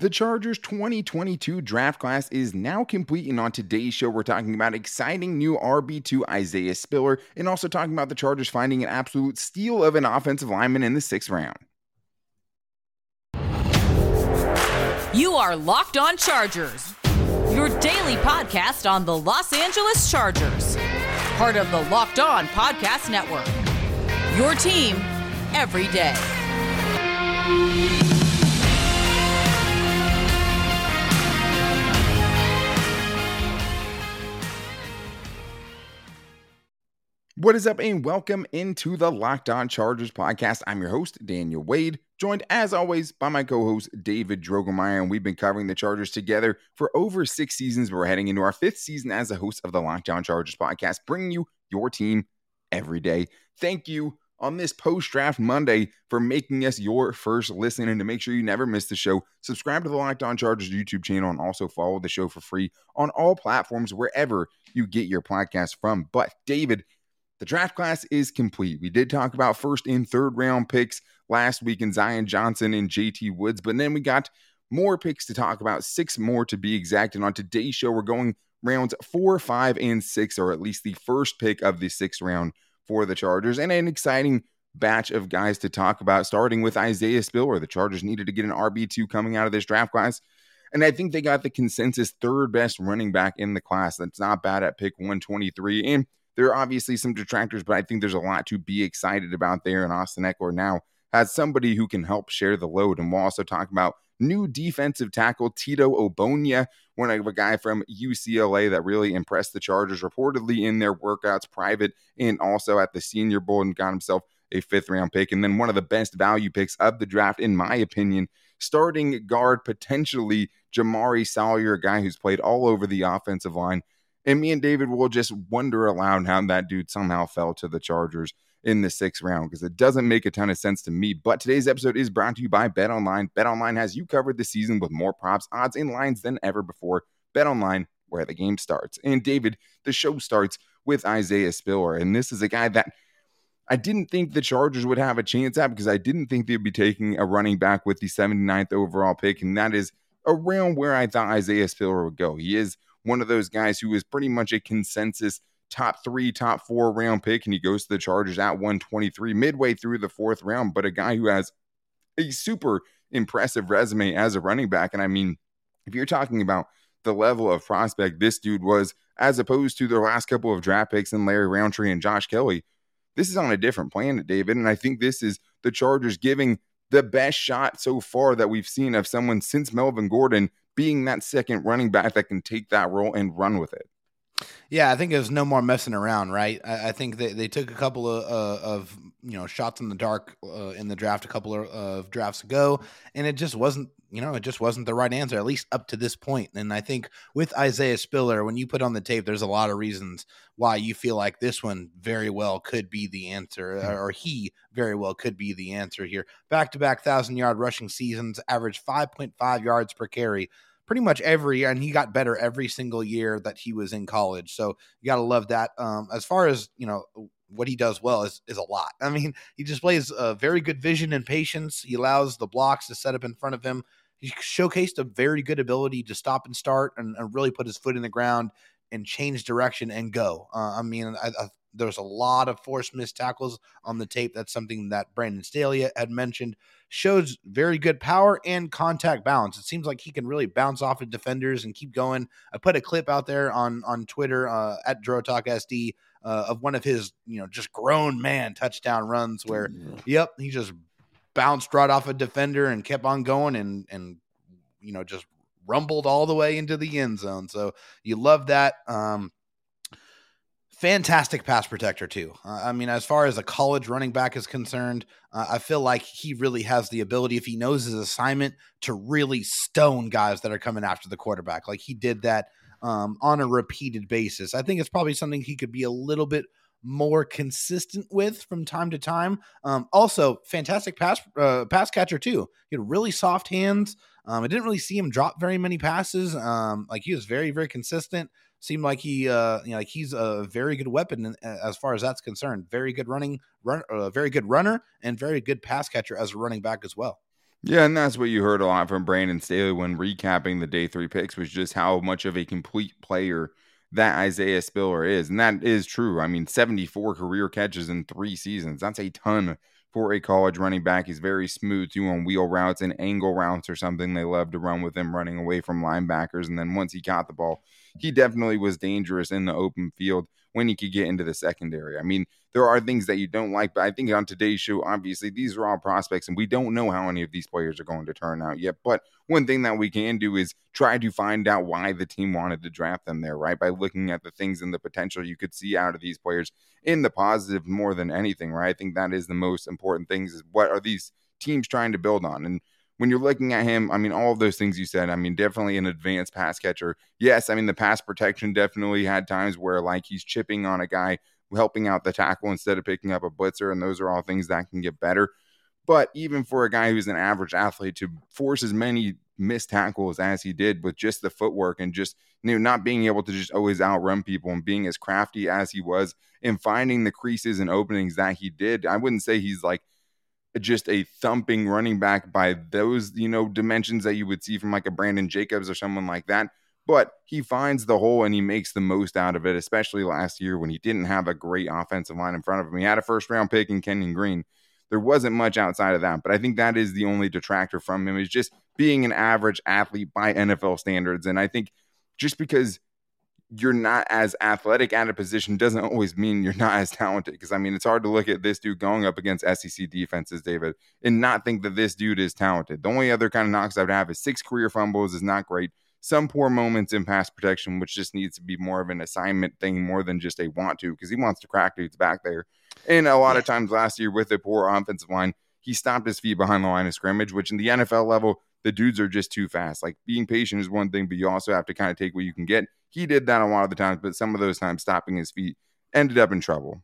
The Chargers 2022 draft class is now complete, and on today's show, we're talking about exciting new RB2 Isaiah Spiller and also talking about the Chargers finding an absolute steal of an offensive lineman in the 6th round. You are Locked On Chargers, your daily podcast on the Los Angeles Chargers, part of the Locked On Podcast Network, your team every day. What is up, and welcome into the Locked On Chargers podcast. I'm your host, Daniel Wade, joined as always by my co-host, David Droegemeier, and we've been covering the Chargers together for over 6 seasons. We're heading into our 5th season as the host of the Locked On Chargers podcast, bringing you your team every day. Thank you on this post-draft Monday for making us your first listen, and to make sure you never miss the show, subscribe to the Locked On Chargers YouTube channel and also follow the show for free on all platforms wherever you get your podcast from. But David, the draft class is complete. We did talk about 1st and 3rd round picks last week in Zion Johnson and JT Woods, but then we got more picks to talk about, 6 more to be exact. And on today's show, we're going rounds 4, 5, and 6, or at least the first pick of the 6th round for the Chargers, and an exciting batch of guys to talk about, starting with Isaiah Spiller. The Chargers needed to get an RB2 coming out of this draft class, and I think they got the consensus 3rd best running back in the class. That's not bad at pick 123, and there are obviously some detractors, but I think there's a lot to be excited about there. And Austin Eckler now has somebody who can help share the load. And we'll also talk about new defensive tackle Tito Obonia, one of a guy from UCLA that really impressed the Chargers reportedly in their workouts, private and also at the Senior Bowl, and got himself a 5th round pick. And then one of the best value picks of the draft, in my opinion, starting guard potentially Jamaree Salyer, a guy who's played all over the offensive line. And me and David will just wonder aloud how that dude somehow fell to the Chargers in the 6th round, because it doesn't make a ton of sense to me. But today's episode is brought to you by BetOnline. BetOnline has you covered this season with more props, odds, and lines than ever before. BetOnline, where the game starts. And David, the show starts with Isaiah Spiller. And this is a guy that I didn't think the Chargers would have a chance at, because I didn't think they'd be taking a running back with the 79th overall pick. And that is around where I thought Isaiah Spiller would go. He is one of those guys who is pretty much a consensus top 3, top 4 round pick, and he goes to the Chargers at 123 midway through the 4th round, but a guy who has a super impressive resume as a running back. And I mean, if you're talking about the level of prospect this dude was, as opposed to their last couple of draft picks in Larry Rountree and Josh Kelley, this is on a different planet, David. And I think this is the Chargers giving the best shot so far that we've seen of someone since Melvin Gordon being that 2nd running back that can take that role and run with it. Yeah, I think there's no more messing around, right? I think they took a couple of shots in the dark in the draft a couple of drafts ago, and it just wasn't, it just wasn't the right answer, at least up to this point. And I think with Isaiah Spiller, when you put on the tape, there's a lot of reasons why you feel like this one very well could be the answer, or he very well could be the answer here. Back-to-back 1,000-yard rushing seasons, averaged 5.5 yards per carry pretty much every year, and he got better every single year that he was in college. So you got to love that. As far as, what he does well is a lot. I mean, he displays a very good vision and patience. He allows the blocks to set up in front of him. He showcased a very good ability to stop and start and really put his foot in the ground and change direction and go. There's a lot of forced missed tackles on the tape. That's something that Brandon Staley had mentioned. Shows very good power and contact balance. It seems like he can really bounce off of defenders and keep going. I put a clip out there on Twitter at DroTalkSD of one of his, just grown man touchdown runs where, he just bounced right off a defender and kept on going and just rumbled all the way into the end zone. So you love that. Fantastic pass protector, too. As far as a college running back is concerned, I feel like he really has the ability, if he knows his assignment, to really stone guys that are coming after the quarterback. Like he did that on a repeated basis. I think it's probably something he could be a little bit more consistent with from time to time. Also, fantastic pass catcher, too. He had really soft hands. I didn't really see him drop very many passes. He was very, very consistent. Seemed like he, he's a very good weapon as far as that's concerned. Very good runner, and very good pass catcher as a running back as well. Yeah, and that's what you heard a lot from Brandon Staley when recapping the day three picks, was just how much of a complete player that Isaiah Spiller is. And that is true. I mean, 74 career catches in 3 seasons. That's a ton for a college running back. He's very smooth too on wheel routes and angle routes, or something they love to run with him, running away from linebackers. And then once he caught the ball, he definitely was dangerous in the open field when he could get into the secondary. I mean, there are things that you don't like, but I think on today's show, obviously, these are all prospects, and we don't know how any of these players are going to turn out yet. But one thing that we can do is try to find out why the team wanted to draft them there, right? By looking at the things and the potential you could see out of these players in the positive more than anything, right? I think that is the most important things, is what are these teams trying to build on? And when you're looking at him, I mean, all of those things you said, I mean, definitely an advanced pass catcher. Yes, I mean, the pass protection definitely had times where, like, he's chipping on a guy, helping out the tackle instead of picking up a blitzer, and those are all things that can get better. But even for a guy who's an average athlete to force as many missed tackles as he did with just the footwork and just, you know, not being able to just always outrun people and being as crafty as he was and finding the creases and openings that he did, I wouldn't say he's, like, just a thumping running back by those, you know, dimensions that you would see from like a Brandon Jacobs or someone like that. But he finds the hole and he makes the most out of it, especially last year when he didn't have a great offensive line in front of him. He had a first round pick in Kenyon Green. There wasn't much outside of that, but I think that is the only detractor from him, is just being an average athlete by NFL standards. And I think just because you're not as athletic at a position doesn't always mean you're not as talented. Because, I mean, it's hard to look at this dude going up against SEC defenses, David, and not think that this dude is talented. The only other kind of knocks I would have is 6 career fumbles is not great. Some poor moments in pass protection, which just needs to be more of an assignment thing more than just a want to, because he wants to crack dudes back there. And a lot of times last year with a poor offensive line, he stomped his feet behind the line of scrimmage, which in the NFL level, the dudes are just too fast. Like, being patient is one thing, but you also have to kind of take what you can get. He did that a lot of the times, but some of those times stopping his feet ended up in trouble.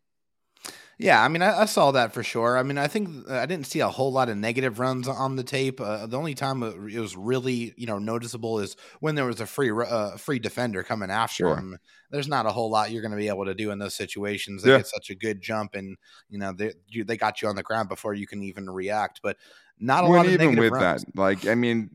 Yeah, I mean, I saw that for sure. I mean, I think I didn't see a whole lot of negative runs on the tape. The only time it was really, you know, noticeable is when there was a free defender coming after him. Sure. There's not a whole lot you're going to be able to do in those situations. They get such a good jump, and, you know, they got you on the ground before you can even react. But not a lot of negative runs. Even with that, like, I mean,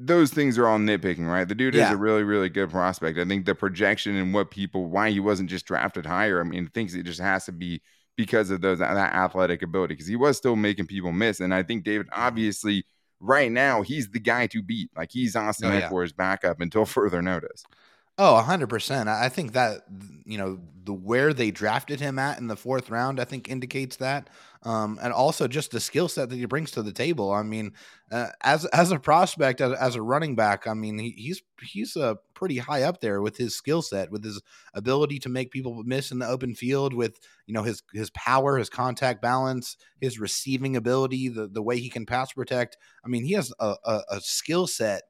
those things are all nitpicking, right? The dude is a really, really good prospect. I think the projection and what people, why he wasn't just drafted higher, I mean, thinks it just has to be because of those, that athletic ability, because he was still making people miss. And I think, David, obviously, right now, he's the guy to beat. Like, he's Austin Eckler's backup until further notice. Oh, 100%. I think that, you know, where they drafted him at in the 4th round, I think indicates that. And also just the skill set that he brings to the table. I mean, as a prospect, as a running back, I mean, he's pretty high up there with his skill set, with his ability to make people miss in the open field, with, you know, his power, his contact balance, his receiving ability, the way he can pass protect. I mean, he has a skill set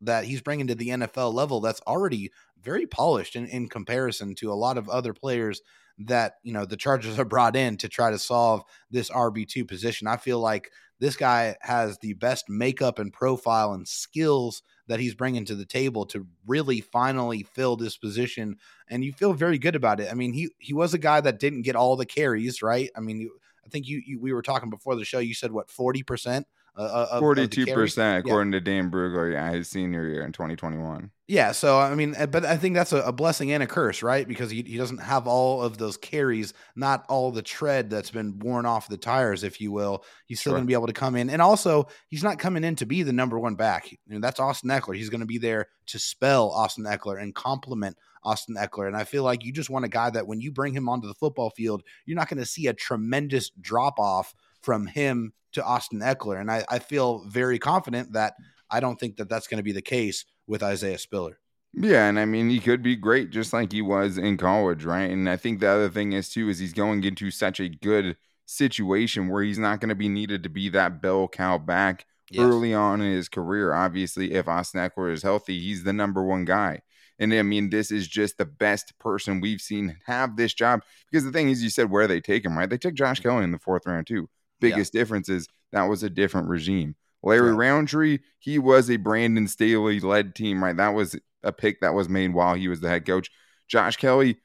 that he's bringing to the NFL level that's already very polished in comparison to a lot of other players that, you know, the Chargers are brought in to try to solve this RB2 position. I feel like this guy has the best makeup and profile and skills that he's bringing to the table to really finally fill this position. And you feel very good about it. I mean, he was a guy that didn't get all the carries, right? I mean, I think we were talking before the show, you said what, 40%? 42% according to Dane Brugler, his senior year in 2021. Yeah, so I mean, but I think that's a blessing and a curse, right? Because he doesn't have all of those carries, not all the tread that's been worn off the tires, if you will. He's still going to be able to come in, and also he's not coming in to be the number one back. You know, that's Austin Eckler. He's going to be there to spell Austin Eckler and complement Austin Eckler. And I feel like you just want a guy that when you bring him onto the football field, you're not going to see a tremendous drop off from him to Austin Eckler. And I feel very confident that I don't think that that's going to be the case with Isaiah Spiller. Yeah, and I mean, he could be great just like he was in college, right? And I think the other thing is, too, is he's going into such a good situation where he's not going to be needed to be that bell cow back early on in his career. Obviously, if Austin Eckler is healthy, he's the number one guy. And I mean, this is just the best person we've seen have this job. Because the thing is, you said where they take him, right? They took Josh Kelley in the 4th round, too. Biggest difference is that was a different regime. Larry Rountree, he was a Brandon Staley led team, right? That was a pick that was made while he was the head coach. Josh Kelley,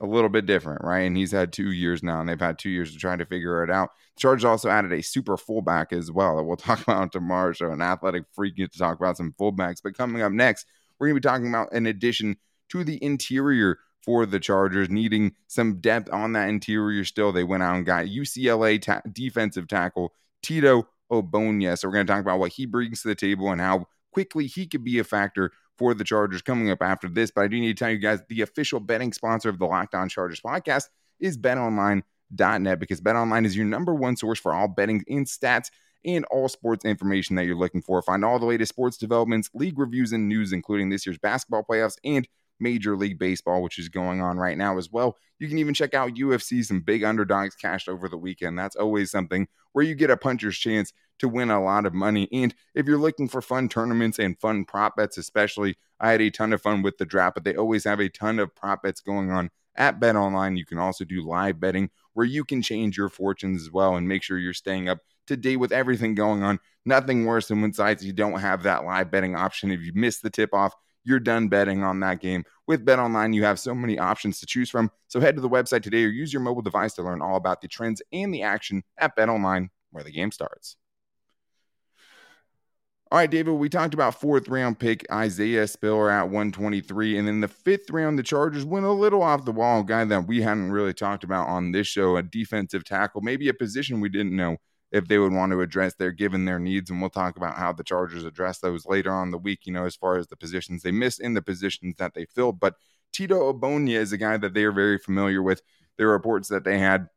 a little bit different, right? And he's had 2 years now, and they've had 2 years to try to figure it out. Chargers also added a super fullback as well that we'll talk about on tomorrow's show, an athletic freak to talk about some fullbacks. But coming up next, we're going to be talking about an addition to the interior for the Chargers, needing some depth on that interior still. They went out and got UCLA defensive tackle Tito Obonia. So we're going to talk about what he brings to the table and how quickly he could be a factor for the Chargers coming up after this. But I do need to tell you guys, the official betting sponsor of the Locked On Chargers podcast is BetOnline.net, because BetOnline is your number one source for all betting and stats and all sports information that you're looking for. Find all the latest sports developments, league reviews, and news, including this year's basketball playoffs and Major League Baseball, which is going on right now as well. You can even check out UFC, some big underdogs cashed over the weekend. That's always something where you get a puncher's chance to win a lot of money. And if you're looking for fun tournaments and fun prop bets, especially, I had a ton of fun with the draft, but they always have a ton of prop bets going on at BetOnline. You can also do live betting where you can change your fortunes as well and make sure you're staying up to date with everything going on. Nothing worse than when sites you don't have that live betting option. If you miss the tip off, you're done betting on that game. With BetOnline, you have so many options to choose from. So head to the website today or use your mobile device to learn all about the trends and the action at BetOnline, where the game starts. All right, David, we talked about fourth round pick Isaiah Spiller at 123. And then the fifth round, the Chargers went a little off the wall. A guy that we hadn't really talked about on this show, a defensive tackle, maybe a position we didn't know if they would want to address their given their needs. And we'll talk about how the Chargers address those later on in the week, you know, as far as the positions they missed and the positions that they filled. But Tito Obonia is a guy that they are very familiar with. There are reports that they had,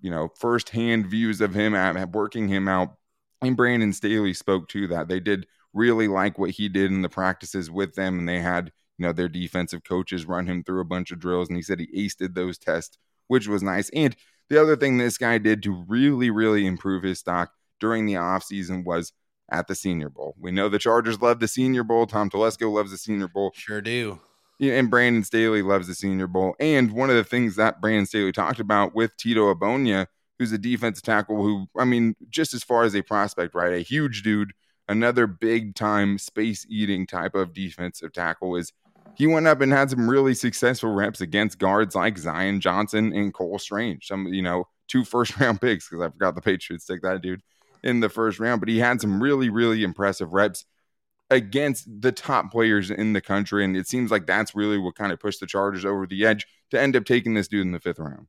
you know, firsthand views of him at working him out. And Brandon Staley spoke to that. They did really like what he did in the practices with them. And they had, you know, their defensive coaches run him through a bunch of drills. And he said he aced those tests, which was nice. And the other thing this guy did to really, really improve his stock during the offseason was at the Senior Bowl. We know the Chargers love the Senior Bowl. Tom Telesco loves the Senior Bowl. Sure do. And Brandon Staley loves the Senior Bowl. And one of the things that Brandon Staley talked about with Tito Obonia, who's a defensive tackle who, I mean, just as far as a prospect, right? A huge dude, another big-time space-eating type of defensive tackle is he went up and had some really successful reps against guards like Zion Johnson and Cole Strange. Some, you know, 2 first-round picks, because I forgot the Patriots took that dude in the first round. But he had some really, really impressive reps against the top players in the country. And it seems like that's really what kind of pushed the Chargers over the edge to end up taking this dude in the 5th round.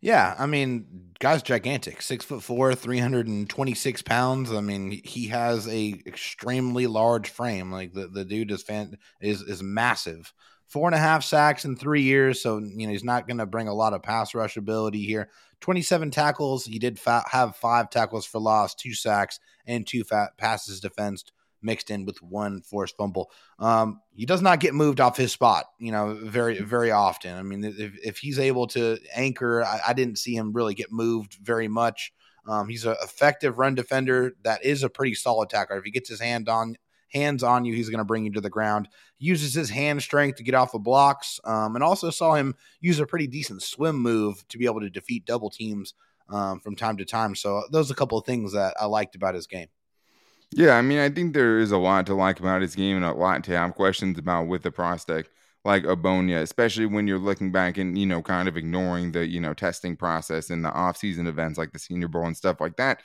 Yeah, I mean, guy's gigantic, 6'4", 326 pounds. I mean, he has a extremely large frame. Like the dude is massive. 4.5 sacks in 3 years, so you know he's not going to bring a lot of pass rush ability here. 27 tackles. He did have 5 tackles for loss, 2 sacks, and 2 passes defensed, mixed in with 1 forced fumble. He does not get moved off his spot, you know, very, very often. I mean, if he's able to anchor, I didn't see him really get moved very much. He's an effective run defender that is a pretty solid tackler. If he gets his hands on you, he's going to bring you to the ground. He uses his hand strength to get off the blocks, and also saw him use a pretty decent swim move to be able to defeat double teams from time to time. So those are a couple of things that I liked about his game. Yeah, I mean, I think there is a lot to like about his game and a lot to have questions about with a prospect like Obonia, especially when you're looking back and, you know, kind of ignoring the, you know, testing process and the offseason events like the Senior Bowl and stuff like that.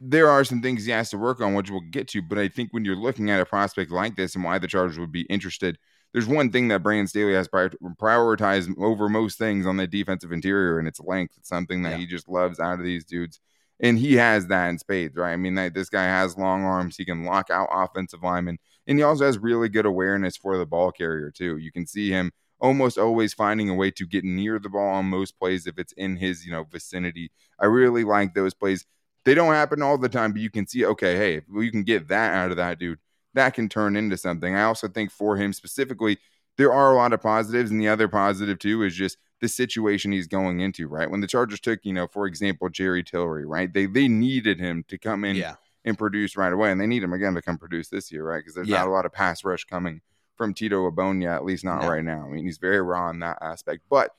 There are some things he has to work on, which we'll get to, but I think when you're looking at a prospect like this and why the Chargers would be interested, there's one thing that Brandon Staley has prioritized over most things on the defensive interior, and it's length. It's something that he just loves out of these dudes. And he has that in spades, right? I mean, this guy has long arms. He can lock out offensive linemen. And he also has really good awareness for the ball carrier, too. You can see him almost always finding a way to get near the ball on most plays if it's in his, you know, vicinity. I really like those plays. They don't happen all the time, but you can see, okay, hey, if you can get that out of that dude, that can turn into something. I also think for him specifically, there are a lot of positives. And the other positive, too, is just the situation he's going into, right? When the Chargers took, you know, for example, Jerry Tillery, right? They needed him to come in and produce right away, and they need him again to come produce this year, right? Because there's not a lot of pass rush coming from Tito Obonia, at least not right now. I mean, he's very raw in that aspect, but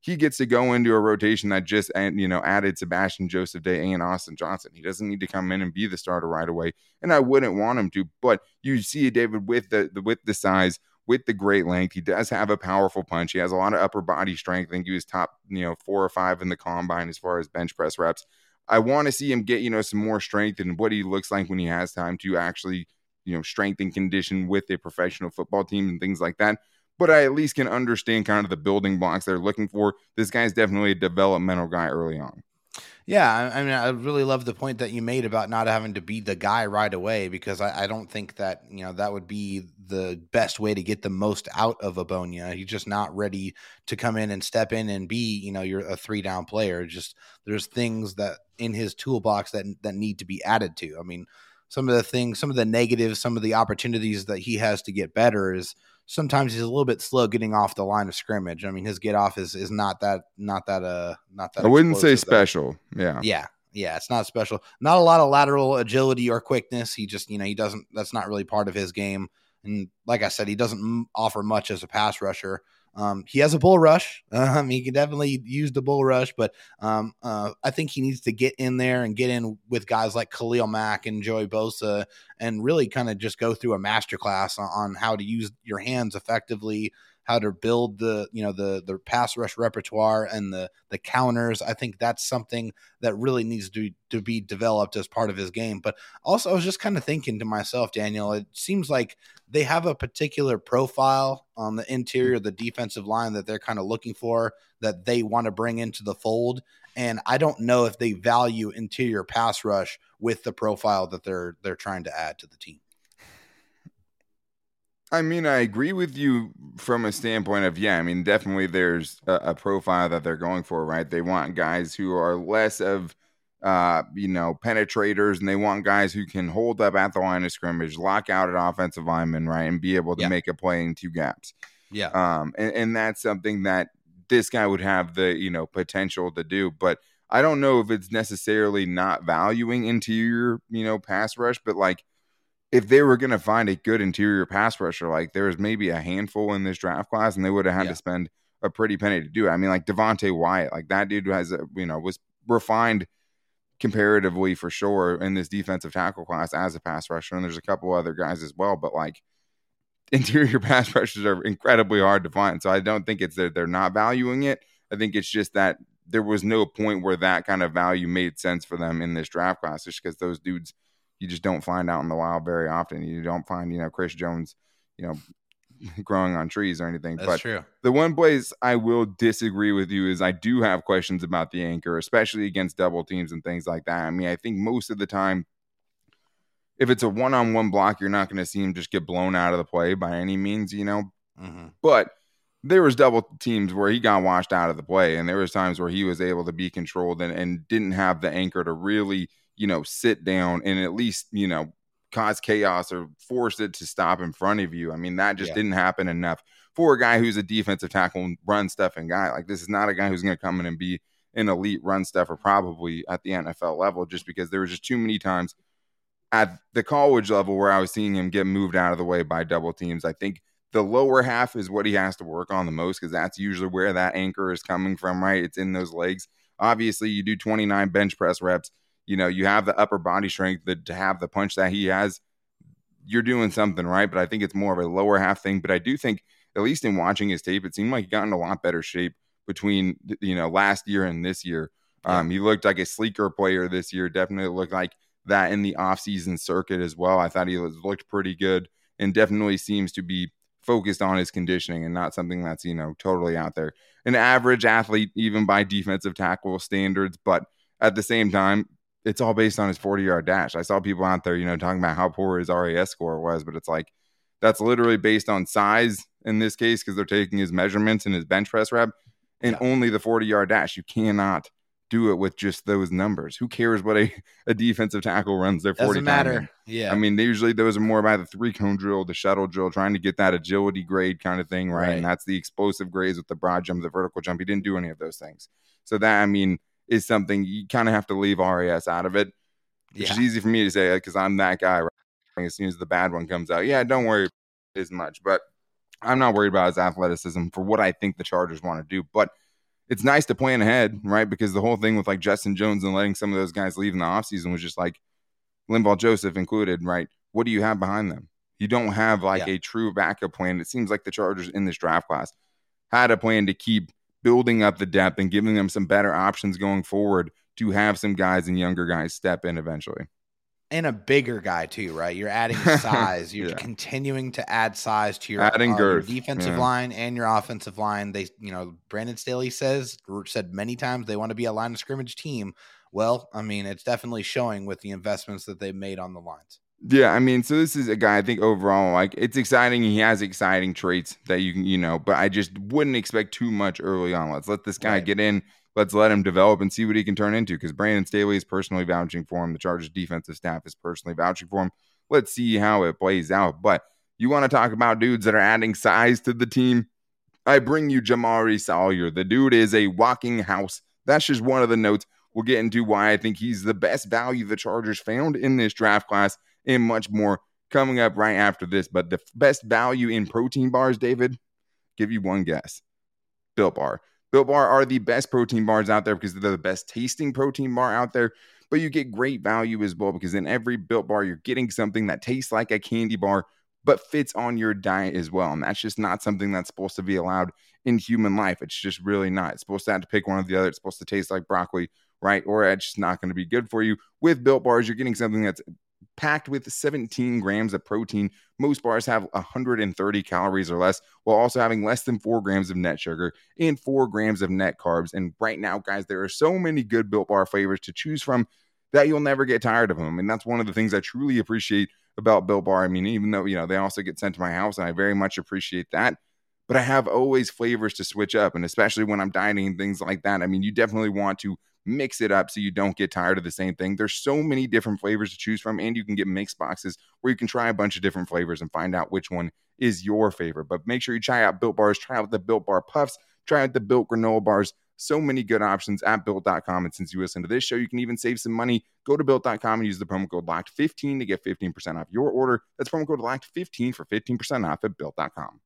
he gets to go into a rotation that just, you know, added Sebastian Joseph Day and Austin Johnson. He doesn't need to come in and be the starter right away, and I wouldn't want him to, but you see David with the size, with the great length. He does have a powerful punch. He has a lot of upper body strength. I think he was top, 4 or 5 in the combine as far as bench press reps. I want to see him get, some more strength and what he looks like when he has time to actually, strength and condition with a professional football team and things like that. But I at least can understand kind of the building blocks they're looking for. This guy's definitely a developmental guy early on. Yeah, I mean, I really love the point that you made about not having to be the guy right away, because I don't think that, that would be the best way to get the most out of Obonia. He's just not ready to come in and step in and be, you're a 3-down player. Just there's things that in his toolbox that need to be added to. I mean, some of the things, some of the negatives, some of the opportunities that he has to get better is sometimes he's a little bit slow getting off the line of scrimmage. I mean, his get off is not that. I wouldn't say special. Though. Yeah. It's not special. Not a lot of lateral agility or quickness. He just, he doesn't, that's not really part of his game. And like I said, he doesn't offer much as a pass rusher. He has a bull rush. He can definitely use the bull rush, but I think he needs to get in there and get in with guys like Khalil Mack and Joey Bosa and really kind of just go through a masterclass on how to use your hands effectively, how to build the pass rush repertoire and the counters. I think that's something that really needs to be developed as part of his game. But also I was just kind of thinking to myself, Daniel, it seems like they have a particular profile on the interior of the defensive line that they're kind of looking for, that they want to bring into the fold. And I don't know if they value interior pass rush with the profile that they're trying to add to the team. I mean, I agree with you from a standpoint of, definitely there's a profile that they're going for, right? They want guys who are less of, penetrators, and they want guys who can hold up at the line of scrimmage, lock out an offensive lineman, right, and be able to make a play in two gaps. Yeah. And that's something that this guy would have the, potential to do. But I don't know if it's necessarily not valuing interior, pass rush, but like, if they were going to find a good interior pass rusher, like there was maybe a handful in this draft class, and they would have had to spend a pretty penny to do it. I mean, like Devontae Wyatt, like that dude has, was refined comparatively for sure in this defensive tackle class as a pass rusher. And there's a couple other guys as well, but like interior pass rushers are incredibly hard to find. So I don't think it's that they're not valuing it. I think it's just that there was no point where that kind of value made sense for them in this draft class, just because those dudes, you just don't find out in the wild very often. You don't find, Chris Jones, growing on trees or anything. That's true. The one place I will disagree with you is I do have questions about the anchor, especially against double teams and things like that. I mean, I think most of the time, if it's a one-on-one block, you're not going to see him just get blown out of the play by any means, Mm-hmm. But there was double teams where he got washed out of the play, and there was times where he was able to be controlled and didn't have the anchor to really – sit down and at least, cause chaos or force it to stop in front of you. I mean, that just didn't happen enough for a guy who's a defensive tackle and run stuffing guy. Like, this is not a guy who's going to come in and be an elite run stuffer probably at the NFL level, just because there was just too many times at the college level where I was seeing him get moved out of the way by double teams. I think the lower half is what he has to work on the most, because that's usually where that anchor is coming from, right? It's in those legs. Obviously, you do 29 bench press reps. You have the upper body strength to have the punch that he has. You're doing something right, but I think it's more of a lower half thing. But I do think, at least in watching his tape, it seemed like he got in a lot better shape between, last year and this year. He looked like a sleeker player this year. Definitely looked like that in the offseason circuit as well. I thought he looked pretty good, and definitely seems to be focused on his conditioning and not something that's, totally out there. An average athlete, even by defensive tackle standards, but at the same time, it's all based on his 40-yard dash. I saw people out there, talking about how poor his RAS score was, but it's like, that's literally based on size in this case, because they're taking his measurements and his bench press rep and only the 40-yard dash. You cannot do it with just those numbers. Who cares what a defensive tackle runs their 40? Doesn't matter. Yeah. I mean, they usually, those are more about the 3-cone drill, the shuttle drill, trying to get that agility grade kind of thing, right? And that's the explosive grades with the broad jump, the vertical jump. He didn't do any of those things. So that, I mean, is something you kind of have to leave RAS out of it, which is easy for me to say because I'm that guy. Right? As soon as the bad one comes out, don't worry as much. But I'm not worried about his athleticism for what I think the Chargers want to do. But it's nice to plan ahead, right? Because the whole thing with like Justin Jones and letting some of those guys leave in the offseason was just like, Linval Joseph included, right? What do you have behind them? You don't have a true backup plan. It seems like the Chargers in this draft class had a plan to keep building up the depth and giving them some better options going forward to have some guys and younger guys step in eventually. And a bigger guy too, right? You're adding size. You're continuing to add size to your defensive line and your offensive line. They, Brandon Staley said many times they want to be a line of scrimmage team. Well, I mean, it's definitely showing with the investments that they've made on the lines. Yeah, I mean, so this is a guy I think overall, it's exciting. He has exciting traits that you can, but I just wouldn't expect too much early on. Let's let this guy get in. Let's let him develop and see what he can turn into, because Brandon Staley is personally vouching for him. The Chargers defensive staff is personally vouching for him. Let's see how it plays out. But you want to talk about dudes that are adding size to the team? I bring you Jamaree Salyer. The dude is a walking house. That's just one of the notes. We'll get into why I think he's the best value the Chargers found in this draft class, and much more coming up right after this. But the best value in protein bars, David, give you one guess. Built Bar. Built Bar are the best protein bars out there because they're the best tasting protein bar out there. But you get great value as well, because in every Built Bar, you're getting something that tastes like a candy bar but fits on your diet as well. And that's just not something that's supposed to be allowed in human life. It's just really not. It's supposed to have to pick one or the other. It's supposed to taste like broccoli, right? Or it's just not going to be good for you. With Built Bars, you're getting something that's packed with 17 grams of protein. Most bars have 130 calories or less, while also having less than 4 grams of net sugar and 4 grams of net carbs. And right now, guys, there are so many good Built Bar flavors to choose from that you'll never get tired of them. And that's one of the things I truly appreciate about Built Bar. I mean, even though, they also get sent to my house, and I very much appreciate that, but I have always flavors to switch up. And especially when I'm dieting and things like that, I mean, you definitely want to mix it up so you don't get tired of the same thing. There's so many different flavors to choose from, and you can get mix boxes where you can try a bunch of different flavors and find out which one is your favorite. But make sure you try out Built Bars, try out the Built Bar Puffs, try out the Built Granola Bars. So many good options at Built.com. And since you listen to this show, you can even save some money. Go to Built.com and use the promo code LOCKED15 to get 15% off your order. That's promo code LOCKED15 for 15% off at Built.com.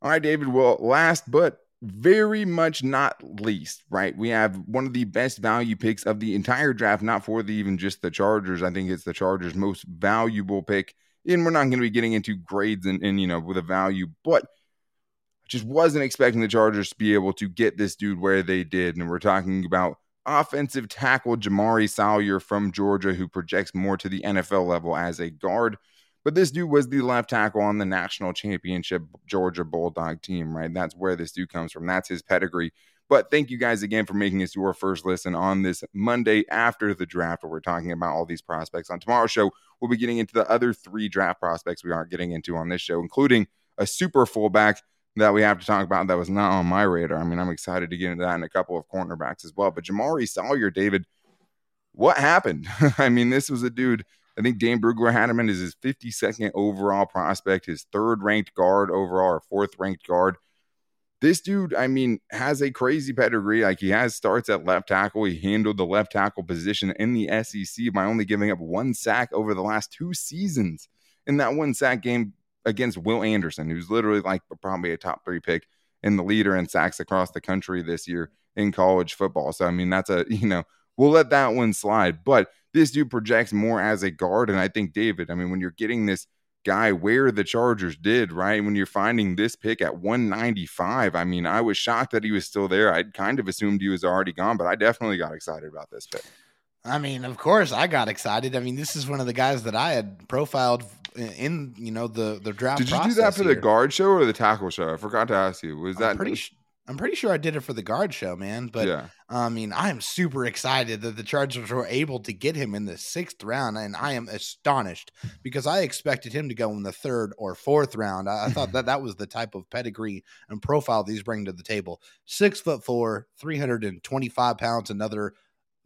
All right, David. Well, last but very much not least, right, we have one of the best value picks of the entire draft, not for the even just the Chargers. I think it's the Chargers' most valuable pick, and we're not going to be getting into grades and with a value, but I just wasn't expecting the Chargers to be able to get this dude where they did. And we're talking about offensive tackle Jamaree Salyer from Georgia, who projects more to the NFL level as a guard. But this dude was the left tackle on the national championship Georgia Bulldog team, right? That's where this dude comes from. That's his pedigree. But thank you guys again for making us your first listen on this Monday after the draft, where we're talking about all these prospects. On tomorrow's show, we'll be getting into the other 3 draft prospects we aren't getting into on this show, including a super fullback that we have to talk about that was not on my radar. I mean, I'm excited to get into that, and a couple of cornerbacks as well. But Jamaree Salyer, David, what happened? I mean, this was a dude. I think Dane Brugler had him in as his 52nd overall prospect, his 3rd-ranked guard overall, or 4th-ranked guard. This dude, I mean, has a crazy pedigree. Like, he has starts at left tackle. He handled the left tackle position in the SEC by only giving up 1 sack over the last 2 seasons. In that 1 sack game against Will Anderson, who's literally like probably a top 3 pick and the leader in sacks across the country this year in college football. So, I mean, that's a, we'll let that one slide. But this dude projects more as a guard. And I think, David, I mean, when you're getting this guy where the Chargers did, right, when you're finding this pick at 195, I mean, I was shocked that he was still there. I kind of assumed he was already gone, but I definitely got excited about this pick. I mean, of course I got excited. I mean, this is one of the guys that I had profiled in, the draft process. Did you do that for the guard show or the tackle show? I forgot to ask you. Was that pretty sure? I'm pretty sure I did it for the guard show, man. But I mean, I am super excited that the Chargers were able to get him in the 6th round. And I am astonished because I expected him to go in the 3rd or 4th round. I thought that was the type of pedigree and profile these bring to the table. 6'4", 325 pounds, another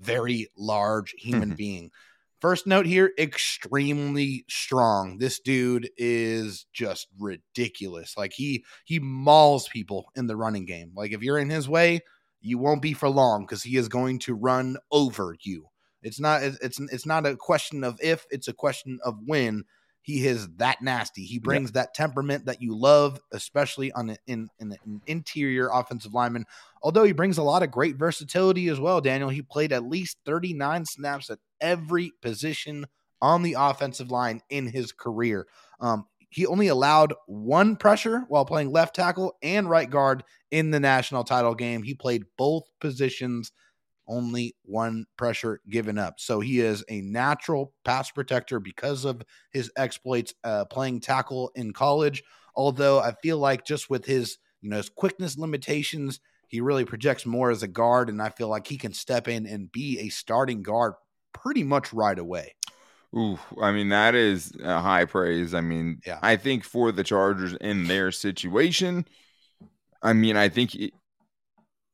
very large human being. First note here, extremely strong. This dude is just ridiculous. Like, he mauls people in the running game. Like, if you're in his way, you won't be for long, because he is going to run over you. It's not a question of if, it's a question of when. He is that nasty. He brings that temperament that you love, especially in an interior offensive lineman. Although he brings a lot of great versatility as well, Daniel. He played at least 39 snaps at every position on the offensive line in his career. He only allowed one pressure while playing left tackle and right guard in the national title game. He played both positions, only one pressure given up. So he is a natural pass protector because of his exploits playing tackle in college. Although I feel like just with his, his quickness limitations, he really projects more as a guard. And I feel like he can step in and be a starting guard pretty much right away. Ooh, I mean, that is a high praise. I mean, yeah. I think for the Chargers in their situation, I mean, I think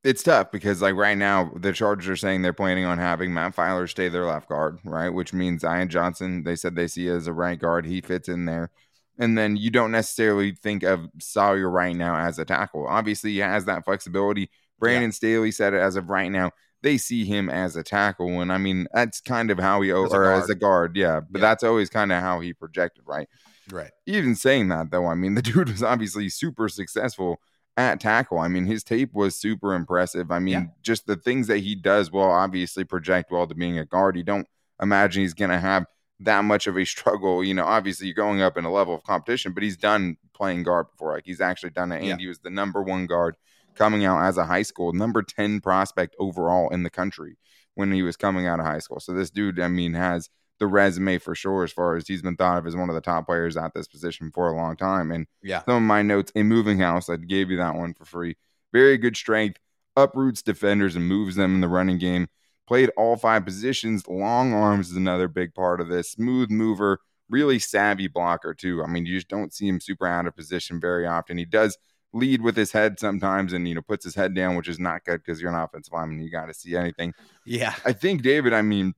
it's tough because, like, right now, the Chargers are saying they're planning on having Matt Filer stay their left guard, right? Which means Zion Johnson, they said they see as a right guard. He fits in there. And then you don't necessarily think of Salyer right now as a tackle. Obviously, he has that flexibility. Brandon Staley said it as of right now. They see him as a tackle, and I mean that's kind of how he as a guard, that's always kind of how he projected, right? Right. Even saying that though, I mean the dude was obviously super successful at tackle. I mean his tape was super impressive. I mean just the things that he does well obviously project well to being a guard. You don't imagine he's going to have that much of a struggle. Obviously you're going up in a level of competition, but he's done playing guard before. Like he's actually done it, and he was the number one guard coming out as a high school, number 10 prospect overall in the country when he was coming out of high school. So this dude, I mean, has the resume for sure, as far as he's been thought of as one of the top players at this position for a long time. And some of my notes in Moving House, I gave you that one for free. Very good strength, uproots defenders and moves them in the running game. Played all five positions. Long arms is another big part of this. Smooth mover, really savvy blocker too. I mean, you just don't see him super out of position very often. He does lead with his head sometimes and puts his head down, which is not good because you're an offensive lineman, you got to see anything. I think, David, I mean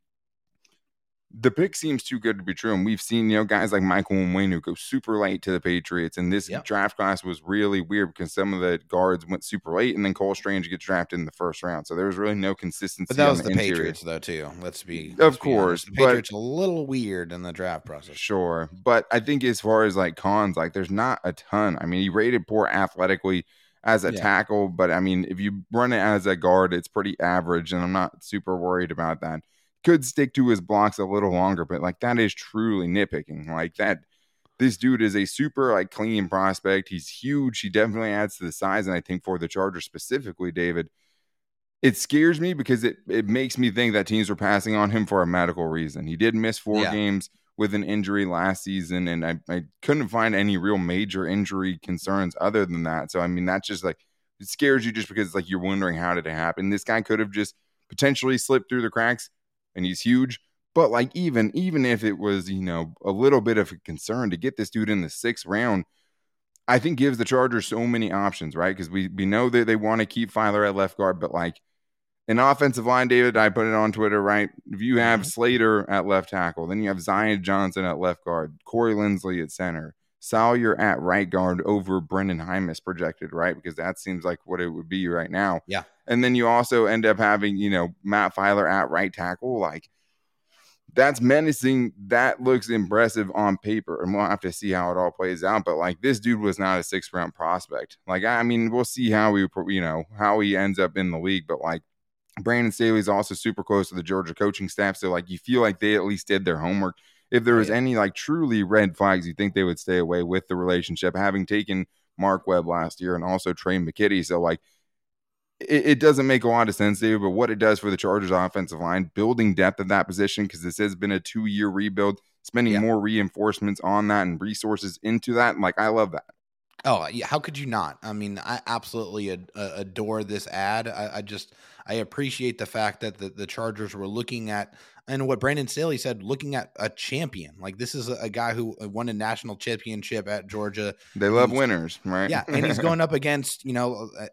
the pick seems too good to be true, and we've seen guys like Michael Onwenu go super late to the Patriots, and this draft class was really weird because some of the guards went super late, and then Cole Strange gets drafted in the first round, so there was really no consistency. But that was the Patriots though too, let's be honest. The Patriots a little weird in the draft process, sure, but I think as far as like cons, like there's not a ton. I mean he rated poor athletically as a tackle, but I mean if you run it as a guard it's pretty average, and I'm not super worried about that. Could stick to his blocks a little longer, but like that is truly nitpicking. Like that, this dude is a super like clean prospect. He's huge. He definitely adds to the size, and I think for the Chargers specifically, David, it scares me because it makes me think that teams were passing on him for a medical reason. He did miss four games with an injury last season, and I couldn't find any real major injury concerns other than that. So I mean, that's just like it scares you just because like you're wondering how did it happen. This guy could have just potentially slipped through the cracks. And he's huge, but like even if it was, a little bit of a concern to get this dude in the sixth round, I think gives the Chargers so many options, right? Because we know that they want to keep Filer at left guard, but like an offensive line, David, I put it on Twitter, right? If you have Slater at left tackle, then you have Zion Johnson at left guard, Corey Lindsley at center, Salyer at right guard over Brendan Hymus projected, right? Because that seems like what it would be right now. Yeah. And then you also end up having, Matt Filer at right tackle. Like, that's menacing. That looks impressive on paper. And we'll have to see how it all plays out. But, like, this dude was not a sixth-round prospect. Like, I mean, we'll see how he, how he ends up in the league. But, like, Brandon Staley's also super close to the Georgia coaching staff. So, like, you feel like they at least did their homework. If there was any, like, truly red flags, you think they would stay away with the relationship, having taken Mark Webb last year and also Trey McKitty. So, like, it doesn't make a lot of sense, David, but what it does for the Chargers offensive line, building depth at that position, because this has been a 2-year rebuild, spending more reinforcements on that and resources into that. And, like, I love that. Oh, yeah. How could you not? I mean, I absolutely adore this ad. I appreciate the fact that the Chargers were looking at, and what Brandon Staley said, looking at a champion. Like, this is a guy who won a national championship at Georgia. They love winners, right? Yeah, and he's going up against,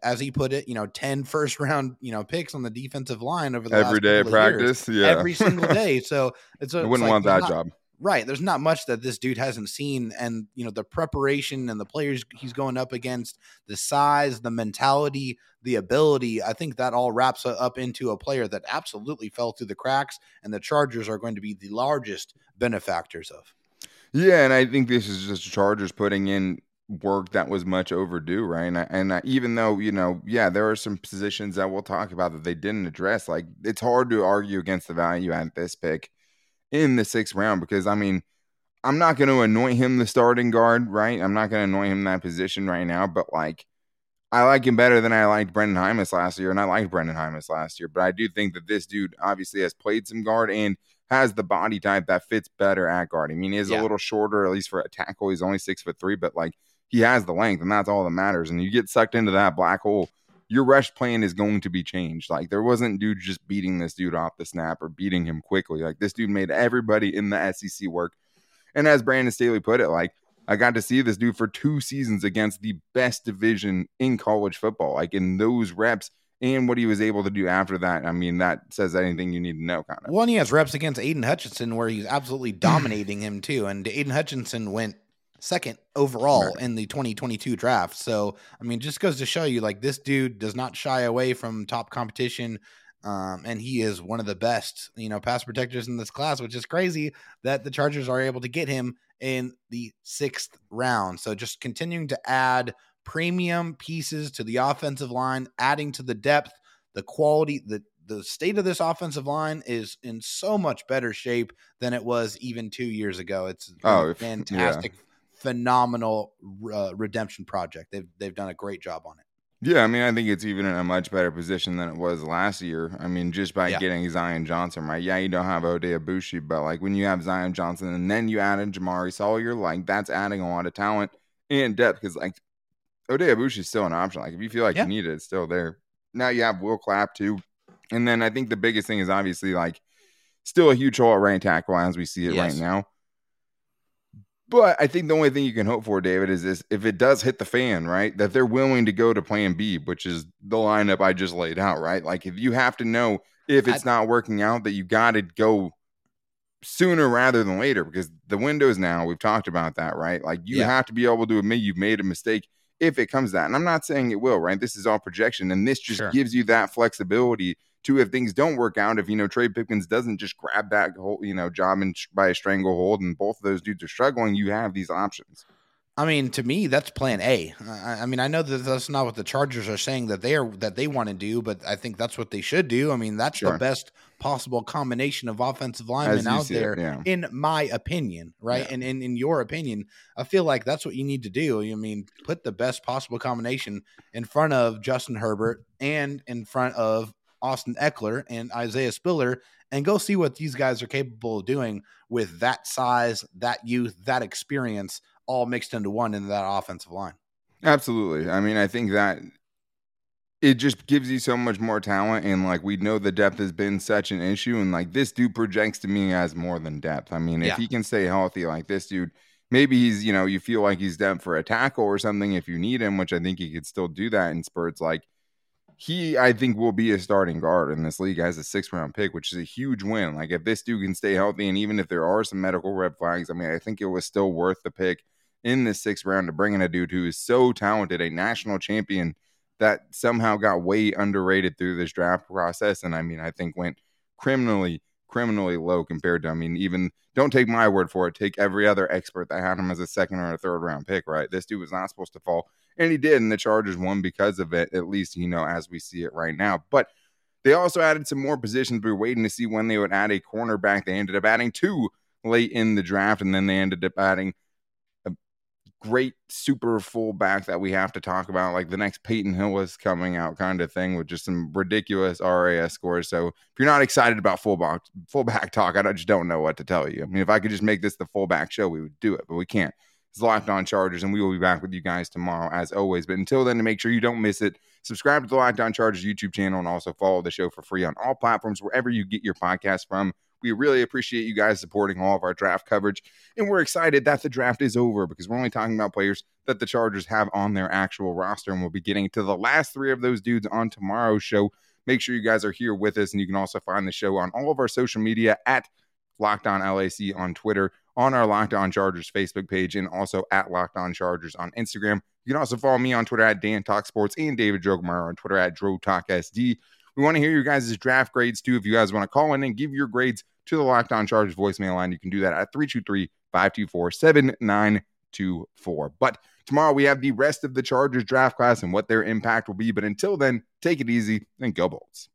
as he put it, 10 first-round, picks on the defensive line over the last couple of years. Every day practice, every single day. So I wouldn't want that job. Right. There's not much that this dude hasn't seen. And, the preparation and the players he's going up against, the size, the mentality, the ability, I think that all wraps up into a player that absolutely fell through the cracks. And the Chargers are going to be the largest benefactors of. Yeah. And I think this is just Chargers putting in work that was much overdue. Right. And I, even though, there are some positions that we'll talk about that they didn't address, like it's hard to argue against the value at this pick. in the sixth round, because, I mean, I'm not going to anoint him the starting guard, right? I'm not going to anoint him that position right now, but, like, I like him better than I liked Brendan Hymas last year, and I liked Brendan Hymas last year, but I do think that this dude obviously has played some guard and has the body type that fits better at guard. I mean, he is a little shorter, at least for a tackle. He's only 6'3", but, like, he has the length, and that's all that matters. And you get sucked into that black hole, your rush plan is going to be changed. Like, there wasn't dude just beating this dude off the snap or beating him quickly. Like, this dude made everybody in the SEC work. And as Brandon Staley put it, like, I got to see this dude for 2 seasons against the best division in college football, like, in those reps and what he was able to do after that. I mean, that says anything you need to know, kind of. Well, and he has reps against Aidan Hutchinson where he's absolutely dominating him too. And Aidan Hutchinson went second overall in the 2022 draft. So, I mean, just goes to show you, like, this dude does not shy away from top competition. And he is one of the best, you know, pass protectors in this class, which is crazy that the Chargers are able to get him in the 6th round. So just continuing to add premium pieces to the offensive line, adding to the depth, the quality, the state of this offensive line is in so much better shape than it was even 2 years ago. It's fantastic. Yeah. Phenomenal redemption project. They've done a great job on it. Yeah, I mean, I think it's even in a much better position than it was last year. I mean, just by getting Zion Johnson, right? Yeah, you don't have Oday Aboushi, but, like, when you have Zion Johnson and then you add in Jamaree Salyer, like, that's adding a lot of talent and depth, because, like, Oday Aboushi is still an option. Like, if you feel like you need it, it's still there. Now you have Will Clapp too, and then I think the biggest thing is obviously, like, still a huge hole at right tackle as we see it right now. But I think the only thing you can hope for, David, is this: if it does hit the fan, right, that they're willing to go to plan B, which is the lineup I just laid out, right? Like, if you have to know if it's not working out, that you got to go sooner rather than later, because the window's now. We've talked about that, right? Like, you have to be able to admit you've made a mistake if it comes to that. And I'm not saying it will, right? This is all projection, and this just gives you that flexibility to, if things don't work out, if, you know, Trey Pipkins doesn't just grab that whole, you know, job and by a stranglehold, and both of those dudes are struggling, you have these options. I mean, to me, that's plan A. I mean, I know that that's not what the Chargers are saying that they want to do, but I think that's what they should do. I mean, that's the best possible combination of offensive linemen out there, in my opinion, right? Yeah. And in your opinion, I feel like that's what you need to do. I mean, put the best possible combination in front of Justin Herbert and in front of Austin Eckler and Isaiah Spiller, and go see what these guys are capable of doing with that size, that youth, that experience, all mixed into one in that offensive line. Absolutely. I mean, I think that it just gives you so much more talent, and, like, we know the depth has been such an issue, and, like, this dude projects to me as more than depth. I mean, if he can stay healthy, like, this dude, maybe he's, you know, you feel like he's depth for a tackle or something if you need him, which I think he could still do that in spurts. Like, he, I think, will be a starting guard in this league as a 6th round pick, which is a huge win. Like, if this dude can stay healthy, and even if there are some medical red flags, I mean, I think it was still worth the pick in the 6th round to bring in a dude who is so talented, a national champion that somehow got way underrated through this draft process. And I mean, I think went criminally low compared to, I mean, even, don't take my word for it, take every other expert that had him as a 2nd or 3rd round pick, right? This dude was not supposed to fall, and he did, and the Chargers won because of it, at least, you know, as we see it right now. But they also added some more positions. We were waiting to see when they would add a cornerback. They ended up adding 2 late in the draft, and then they ended up adding a great super fullback that we have to talk about, like the next Peyton Hill is coming out kind of thing, with just some ridiculous RAS scores. So if you're not excited about fullback talk, I just don't know what to tell you. I mean, if I could just make this the fullback show, we would do it, but we can't. It's Locked On Chargers, and we will be back with you guys tomorrow as always. But until then, to make sure you don't miss it, subscribe to the Locked On Chargers YouTube channel, and also follow the show for free on all platforms wherever you get your podcast from. We really appreciate you guys supporting all of our draft coverage, and we're excited that the draft is over, because we're only talking about players that the Chargers have on their actual roster, and we'll be getting to the last 3 of those dudes on tomorrow's show. Make sure you guys are here with us, and you can also find the show on all of our social media at Locked On LAC on Twitter, on our Locked On Chargers Facebook page, and also at Locked On Chargers on Instagram. You can also follow me on Twitter at DanTalkSports, and David Droegemeier on Twitter at DroTalkSD. We want to hear your guys' draft grades too. If you guys want to call in and give your grades to the Locked On Chargers voicemail line, you can do that at 323-524-7924. But tomorrow we have the rest of the Chargers draft class and what their impact will be. But until then, take it easy and go Bolts.